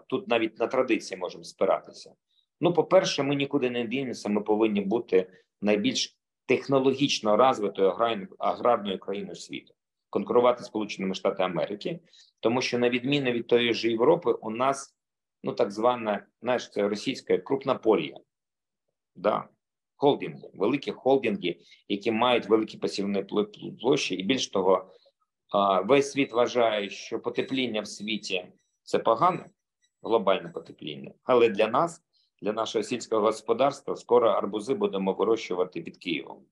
тут навіть на традиції можемо спиратися. Ну, по-перше, ми нікуди не дінемося, ми повинні бути найбільш технологічно розвитою аграрною країною світу. Конкурувати з Сполученими Штатами Америки, тому що на відміну від тої ж Європи у нас, ну, так звана, знаєш, це російська крупнополья, да, холдинги, великі холдинги, які мають великі посівні площі, і більш того, весь світ вважає, що потепління в світі – це погано, глобальне потепління, але для нас, для нашого сільського господарства, скоро арбузи будемо вирощувати під Києвом.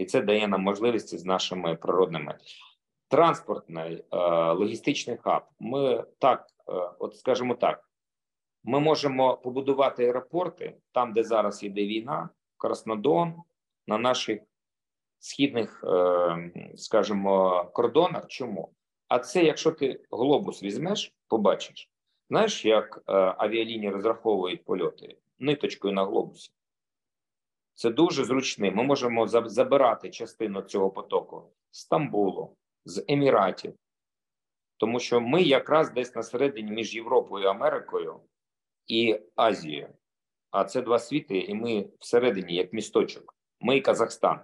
І це дає нам можливість з нашими природними. Транспортний, логістичний хаб. Ми так, от скажімо так, ми можемо побудувати аеропорти там, де зараз йде війна, Краснодон, на наших східних, скажімо, кордонах. Чому? А це, якщо ти глобус візьмеш, побачиш. Знаєш, як авіалінії розраховують польоти? Ниточкою на глобусі. Це дуже зручно. Ми можемо забирати частину цього потоку з Стамбулу, з Еміратів. Тому що ми якраз десь на середині між Європою, Америкою і Азією. А це два світи, і ми всередині, як місточок. Ми і Казахстан.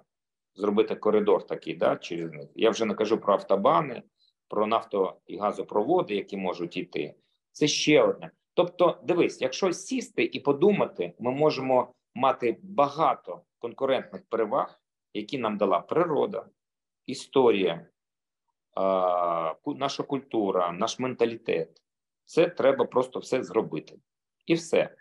Зробити коридор такий, да, через них. Я вже не кажу про автобани, про нафто- і газопроводи, які можуть йти. Це ще одне. Тобто, дивись, якщо сісти і подумати, ми можемо мати багато конкурентних переваг, які нам дала природа, історія, наша культура, наш менталітет. Це треба просто все зробити. І все.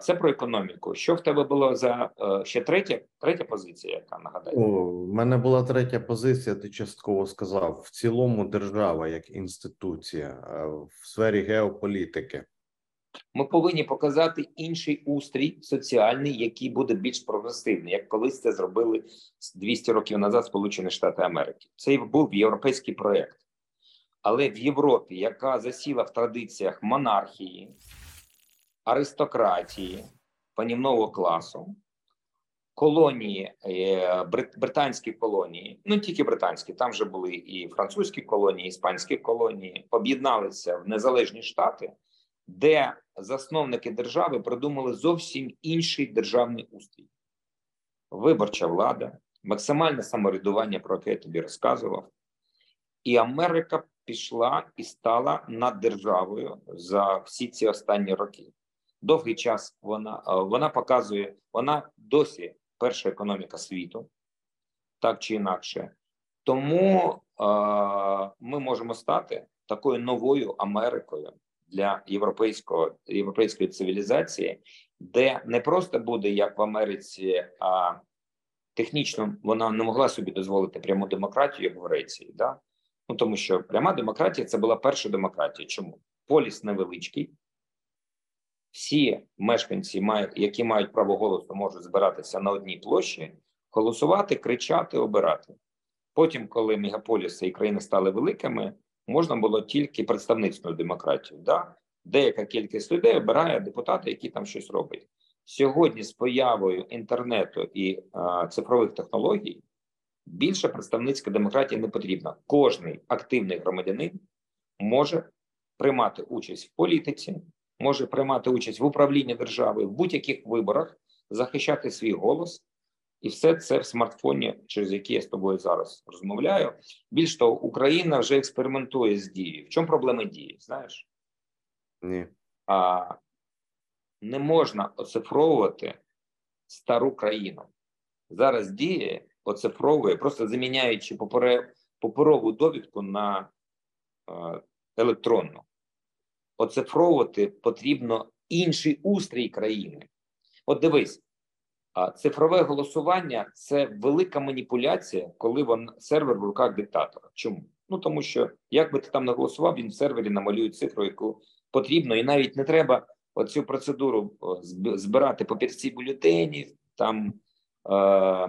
Це про економіку. Що в тебе було за ще третя позиція, яка нагадає? У мене була третя позиція, ти частково сказав. В цілому держава як інституція в сфері геополітики. Ми повинні показати інший устрій соціальний, який буде більш прогресивний, як колись це зробили 200 років назад Сполучені Штати Америки. Це був європейський проєкт. Але в Європі, яка засіла в традиціях монархії, аристократії, панівного класу, колонії, британські колонії, ну тільки британські, там вже були і французькі колонії, і іспанські колонії, об'єдналися в незалежні штати, де засновники держави придумали зовсім інший державний устрій. Виборча влада, максимальне самоврядування, про яке я тобі розказував. І Америка пішла і стала наддержавою за всі ці останні роки. Довгий час вона показує, вона досі перша економіка світу, так чи інакше. Тому ми можемо стати такою новою Америкою для європейської цивілізації, де не просто буде, як в Америці, а технічно вона не могла собі дозволити пряму демократію, як в Греції. Да? Ну, тому що пряма демократія – це була перша демократія. Чому? Поліс невеличкий. Всі мешканці, які мають право голосу, можуть збиратися на одній площі, голосувати, кричати, обирати. Потім, коли мегаполіси і країни стали великими, можна було тільки представництво демократію. Да? Деяка кількість людей обирає депутата, які там щось роблять. Сьогодні з появою інтернету і цифрових технологій більше представницька демократія не потрібна. Кожний активний громадянин може приймати участь в політиці, може приймати участь в управлінні держави, в будь-яких виборах, захищати свій голос. І все це в смартфоні, через який я з тобою зараз розмовляю. Більш того, Україна вже експериментує з Дією. В чому проблема Дії, знаєш? Ні. Не можна оцифровувати стару країну. Зараз Дія оцифровує, просто заміняючи паперову довідку на електронну. Оцифровувати потрібно інший устрій країни. От дивись. А цифрове голосування – це велика маніпуляція, коли сервер в руках диктатора. Чому? Ну, тому що, як би ти там не голосував, він в сервері намалює цифру, яку потрібно, і навіть не треба оцю процедуру збирати папірці бюлетенів, там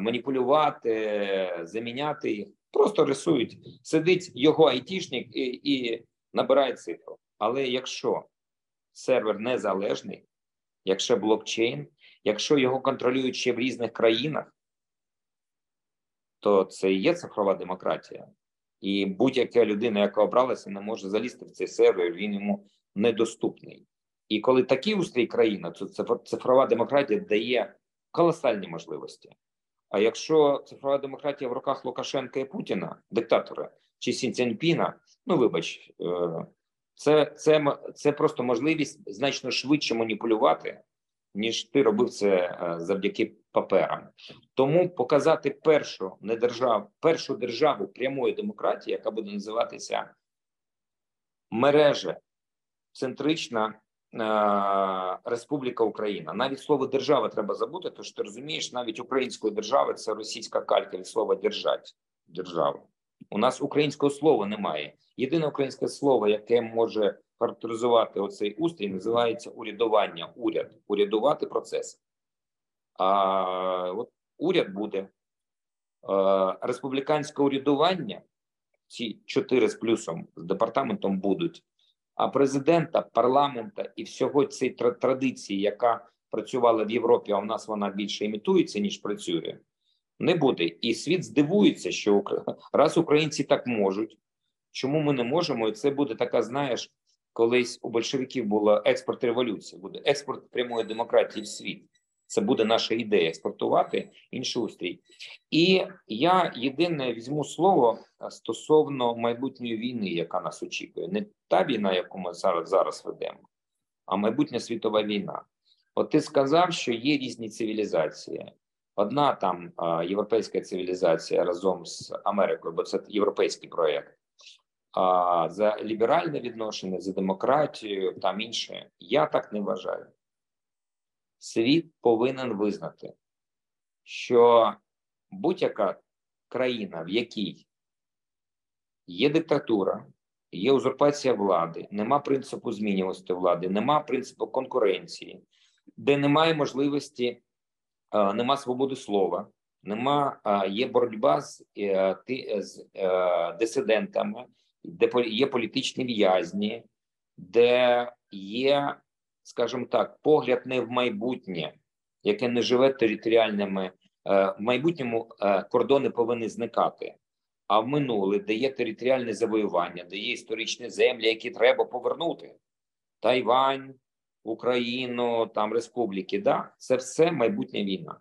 маніпулювати, заміняти їх. Просто рисують. Сидить його айтішник і набирає цифру. Але якщо сервер незалежний, якщо блокчейн, якщо його контролюють ще в різних країнах, то це і є цифрова демократія. І будь-яка людина, яка обралася, не може залізти в цей сервер, він йому недоступний. І коли такий устрій країни, то цифрова демократія дає колосальні можливості. А якщо цифрова демократія в руках Лукашенка і Путіна, диктатора, чи Сі Цзіньпіна, ну вибач, це просто можливість значно швидше маніпулювати, ніж ти робив це завдяки паперам. Тому показати першу державу прямої демократії, яка буде називатися мережа центрична Республіка Україна. Навіть слово держава треба забути, тому що ти розумієш, навіть української держави це російська калька від слова держать, держава. У нас українського слова немає. Єдине українське слово, яке може характеризувати оцей устрій, називається урядування, уряд, урядувати процес. А от уряд буде. Республіканське урядування, ці 4 з плюсом, з департаментом будуть, а президента, парламента і всього цієї традиції, яка працювала в Європі, а в нас вона більше імітується, ніж працює, не буде. І світ здивується, що раз українці так можуть, чому ми не можемо? І це буде така, знаєш, колись у большевиків була експорт революції, буде експорт прямої демократії в світ. Це буде наша ідея – експортувати інший устрій. І я єдине візьму слово стосовно майбутньої війни, яка нас очікує. Не та війна, яку ми зараз ведемо, а майбутня світова війна. От ти сказав, що є різні цивілізації. Одна там європейська цивілізація разом з Америкою, бо це європейський проєкт. За ліберальне відношення, за демократію, там інше. Я так не вважаю. Світ повинен визнати, що будь-яка країна, в якій є диктатура, є узурпація влади, нема принципу змінюваності влади, нема принципу конкуренції, де немає можливості, нема свободи слова, є боротьба з дисидентами, де є політичні в'язні, де є, скажімо так, погляд не в майбутнє, яке не живе територіальними. В майбутньому кордони повинні зникати, а в минуле, де є територіальне завоювання, де є історичні землі, які треба повернути. Тайвань, Україну, там республіки, да? Це все майбутня війна.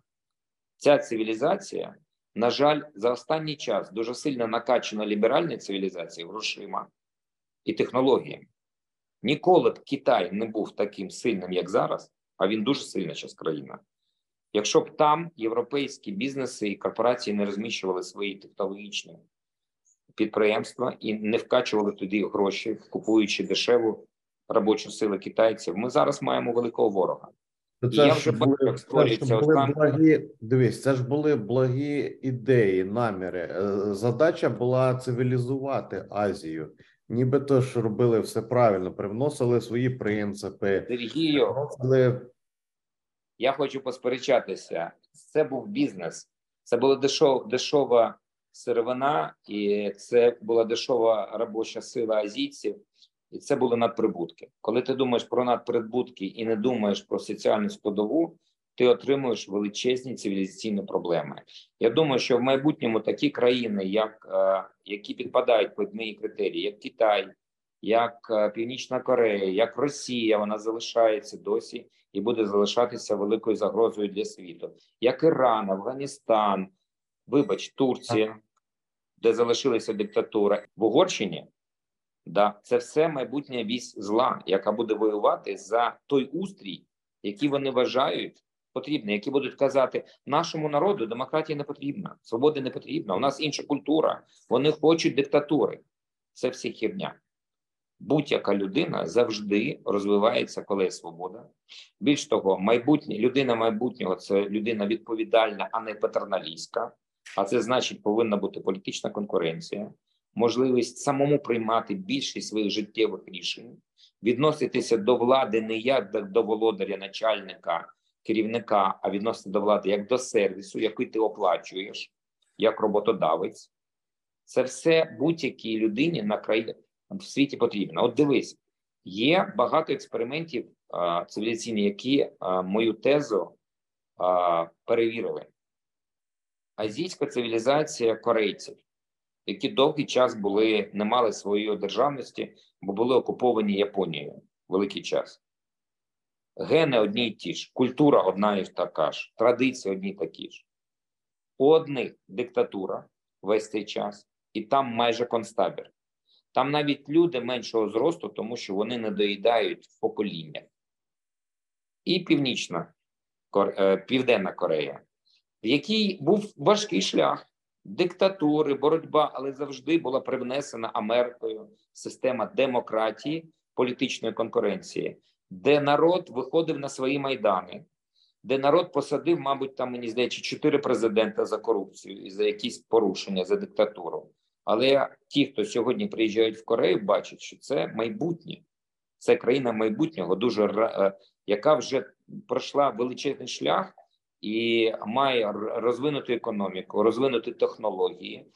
Ця цивілізація, на жаль, за останній час дуже сильно накачана ліберальною цивілізацією грошима і технологіями. Ніколи б Китай не був таким сильним, як зараз, а він дуже сильна зараз країна. Якщо б там європейські бізнеси і корпорації не розміщували свої технологічні підприємства і не вкачували туди гроші, купуючи дешеву робочу силу китайців, ми зараз маємо великого ворога. Це ж були благі ідеї, наміри. Задача була цивілізувати Азію. Нібито ж робили все правильно, привносили свої принципи. Сергію, я хочу посперечатися. Це був бізнес. Це була дешова сировина, і це була дешова робоча сила азійців, і це були надприбутки. Коли ти думаєш про надприбутки і не думаєш про соціальну складову, ти отримуєш величезні цивілізаційні проблеми. Я думаю, що в майбутньому такі країни, які підпадають під мої критерії, як Китай, як Північна Корея, як Росія, вона залишається досі і буде залишатися великою загрозою для світу. Як Іран, Афганістан, вибач, Турція, де залишилася диктатура. В Угорщині, да, це все майбутня вісь зла, яка буде воювати за той устрій, який вони вважають потрібне, які будуть казати, нашому народу демократія не потрібна, свободи не потрібна, у нас інша культура, вони хочуть диктатури. Це всі хірня. Будь-яка людина завжди розвивається, коли є свобода. Більш того, людина майбутнього – це людина відповідальна, а не патерналістська, а це значить, повинна бути політична конкуренція, можливість самому приймати більшість своїх життєвих рішень, відноситися до влади не як до володаря, начальника, керівника, а відносно до влади як до сервісу, який ти оплачуєш, як роботодавець. Це все будь-якій людині на країні в світі потрібно. От дивись, є багато експериментів цивілізаційних, які мою тезу перевірили. Азійська цивілізація корейців, які довгий час не мали своєї державності, бо були окуповані Японією великий час. Гени одні й ті ж, культура одна і така ж, традиції одні й такі ж. У одних диктатура весь цей час, і там майже концтабір. Там навіть люди меншого зросту, тому що вони не доїдають в поколіннях. І Південна Корея, в якій був важкий шлях диктатури, боротьба, але завжди була привнесена Америкою система демократії, політичної конкуренції. де народ виходив на свої майдани, де народ посадив, мабуть, там, мені здається, 4 президента за корупцію і за якісь порушення, за диктатуру. Але ті, хто сьогодні приїжджають в Корею, бачать, що це майбутнє. Це країна майбутнього, яка вже пройшла величезний шлях і має розвинуту економіку, розвинуті технології.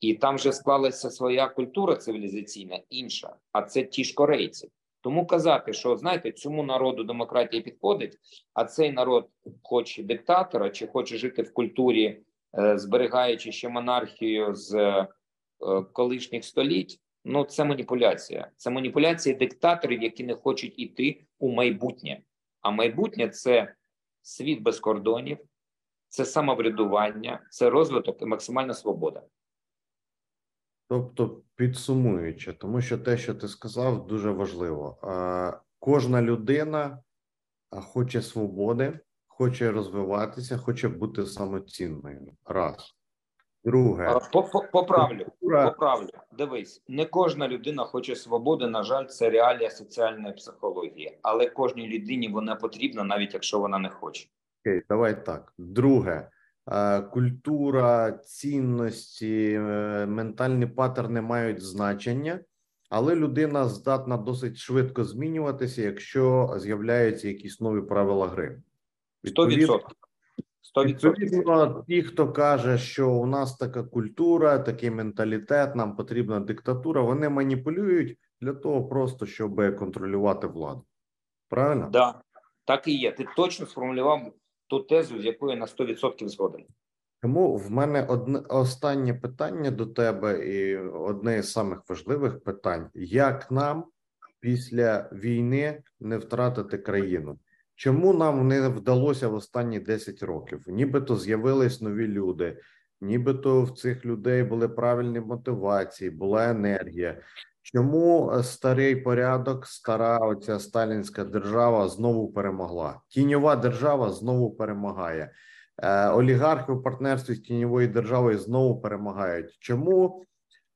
І там вже склалася своя культура цивілізаційна, інша, а це ті ж корейці. Тому казати, що, знаєте, цьому народу демократія підходить, а цей народ хоче диктатора, чи хоче жити в культурі, зберігаючи ще монархію з колишніх століть, ну, це маніпуляція. Це маніпуляція диктаторів, які не хочуть іти у майбутнє. А майбутнє – це світ без кордонів, це самоврядування, це розвиток і максимальна свобода. Тобто, підсумуючи, тому що те, що ти сказав, дуже важливо. Кожна людина хоче свободи, хоче розвиватися, хоче бути самоцінною. Раз. Друге. Поправлю. Дивись, не кожна людина хоче свободи, на жаль, це реалія соціальної психології. Але кожній людині вона потрібна, навіть якщо вона не хоче. Окей, давай так. Друге. Культура, цінності, ментальні паттерни мають значення, але людина здатна досить швидко змінюватися, якщо з'являються якісь нові правила гри. 100%. Ті, хто каже, що у нас така культура, такий менталітет, нам потрібна диктатура, вони маніпулюють для того просто, щоб контролювати владу. Правильно? Да, так і є. Ти точно сформулював ту тезу, з якою на 100% згоден. Тому в мене останнє питання до тебе і одне із самих важливих питань. Як нам після війни не втратити країну? Чому нам не вдалося в останні 10 років? Нібито з'явились нові люди, нібито в цих людей були правильні мотивації, була енергія. Чому старий порядок, стара оця сталінська держава знову перемогла? Тіньова держава знову перемагає. Олігархи в партнерстві з тіньовою державою знову перемагають. Чому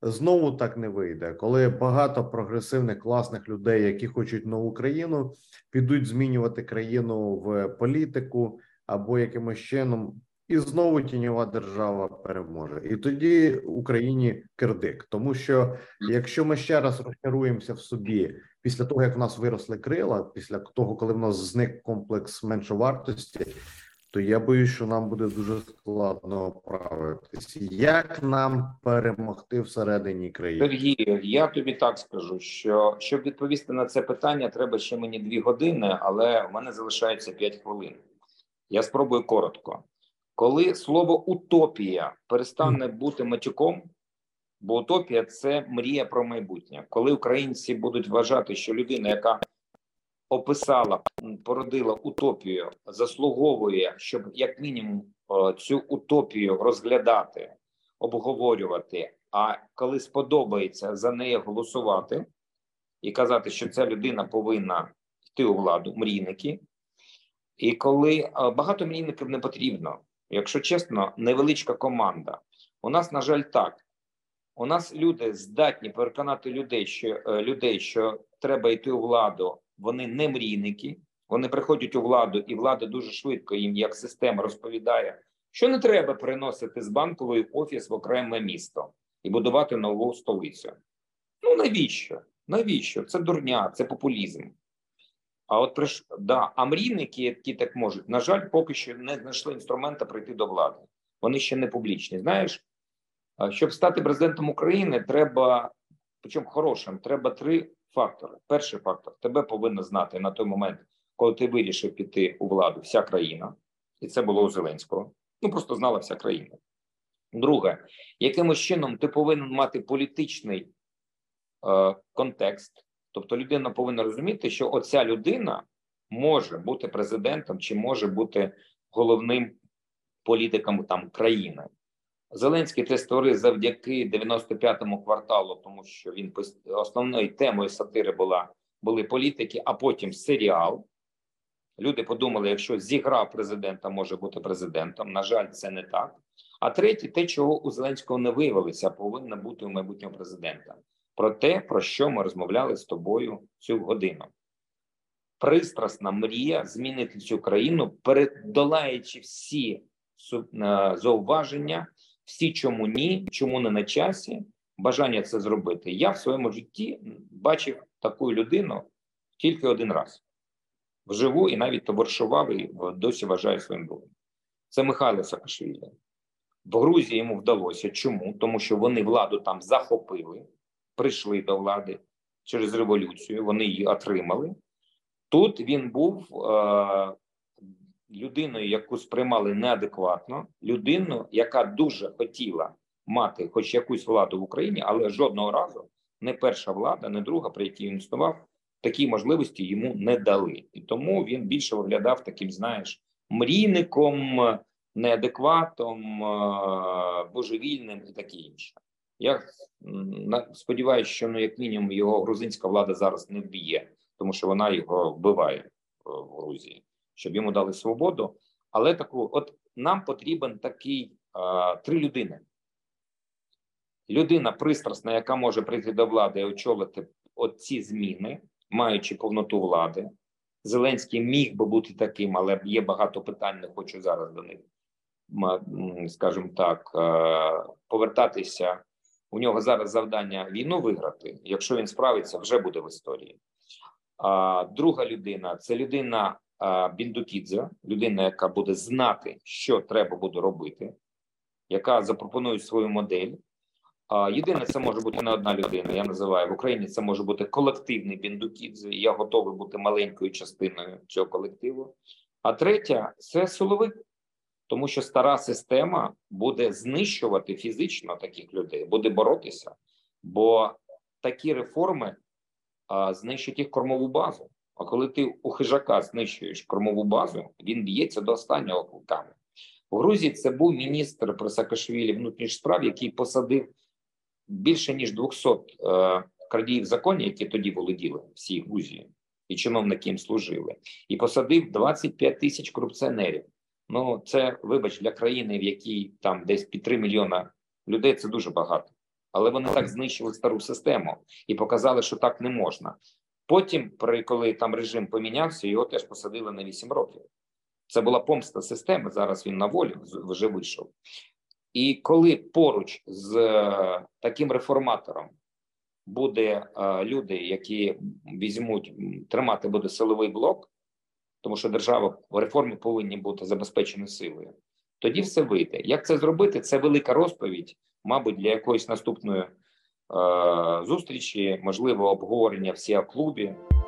знову так не вийде? Коли багато прогресивних, класних людей, які хочуть нову країну, підуть змінювати країну в політику або якимось чином, і знову тіньова держава переможе. І тоді Україні кирдик. Тому що, якщо ми ще раз розчаруємося в собі, після того, як в нас виросли крила, після того, коли в нас зник комплекс меншовартості, то я боюсь, що нам буде дуже складно оправитись. Як нам перемогти всередині країни? Сергій, я тобі так скажу, що, щоб відповісти на це питання, треба ще мені 2 години, але в мене залишається 5 хвилин. Я спробую коротко. Коли слово «утопія» перестане бути матюком, бо утопія – це мрія про майбутнє. Коли українці будуть вважати, що людина, яка описала, породила утопію, заслуговує, щоб як мінімум цю утопію розглядати, обговорювати, а коли сподобається за неї голосувати і казати, що ця людина повинна йти у владу, мрійники, і коли багато мрійників не потрібно. Якщо чесно, невеличка команда. У нас, на жаль, так. У нас люди здатні переконати людей, що треба йти у владу. Вони не мрійники, вони приходять у владу, і влада дуже швидко їм, як система, розповідає, що не треба переносити з Банкової офіс в окреме місто і будувати нову столицю. Ну, навіщо? Навіщо? Це дурня, це популізм. А от мрійники, які так можуть, на жаль, поки що не знайшли інструмента прийти до влади. Вони ще не публічні. Знаєш, щоб стати президентом України, треба, причому хорошим, треба 3 фактори. Перший фактор – тебе повинна знати на той момент, коли ти вирішив піти у владу, вся країна. І це було у Зеленського. Ну, просто знала вся країна. Друге, якимось чином ти повинен мати політичний контекст. Тобто людина повинна розуміти, що оця людина може бути президентом чи може бути головним політиком там країни. Зеленський це створив завдяки 95-му кварталу, тому що він основною темою сатири були політики, а потім серіал. Люди подумали, якщо зіграв президента, може бути президентом. На жаль, це не так. А третє, те, чого у Зеленського не виявилося, повинна бути у майбутнього президента. Про те, про що ми розмовляли з тобою цю годину. пристрасна мрія змінити цю країну, передолаючи всі зауваження, всі чому ні, чому не на часі, бажання це зробити. Я в своєму житті бачив таку людину тільки один раз. Вживу і навіть товаришував, і досі вважаю своїм другом. Це Михайло Саакашвілі. В Грузії йому вдалося. Чому? Тому що вони владу там захопили, прийшли до влади через революцію, вони її отримали. Тут він був людиною, яку сприймали неадекватно, людину, яка дуже хотіла мати хоч якусь владу в Україні, але жодного разу не перша влада, не друга, при якій він існував, такі можливості йому не дали. І тому він більше виглядав таким, знаєш, мрійником, неадекватом, божевільним і таке інше. Я сподіваюся, що, ну, як мінімум, його грузинська влада зараз не вб'є, тому що вона його вбиває в Грузії, щоб йому дали свободу. Але таку, от нам потрібен такий три людини. Людина пристрасна, яка може прийти до влади і очолити оці зміни, маючи повноту влади. Зеленський міг би бути таким, але є багато питань, не хочу зараз до них, скажімо так, повертатися. У нього зараз завдання війну виграти, якщо він справиться, вже буде в історії. Друга людина – це людина Біндукідзе, людина, яка буде знати, що треба буде робити, яка запропонує свою модель. Єдине, це може бути не одна людина, я називаю, в Україні це може бути колективний Біндукідзе, я готовий бути маленькою частиною цього колективу. А третя – це силовик, тому що стара система буде знищувати фізично таких людей, буде боротися, бо такі реформи знищать їх кормову базу. А коли ти у хижака знищуєш кормову базу, він б'ється до останнього кулаками. В Грузії це був міністр при Саакашвілі внутрішніх справ, який посадив більше ніж 200 крадіїв законів, які тоді володіли всій Грузії, і чиновникам служили, і посадив 25 тисяч корупціонерів. Ну, це, вибач, для країни, в якій там десь під 3 мільйона людей, це дуже багато. Але вони так знищили стару систему і показали, що так не можна. Потім, коли там режим помінявся, його теж посадили на 8 років. Це була помста системи, зараз він на волі вже вийшов. І коли поруч з таким реформатором буде люди, які візьмуть, тримати буде силовий блок, тому що держава в реформі повинні бути забезпечена силою, тоді все вийде. Як це зробити? Це велика розповідь, мабуть, для якоїсь наступної зустрічі, можливо, обговорення в CEO Club.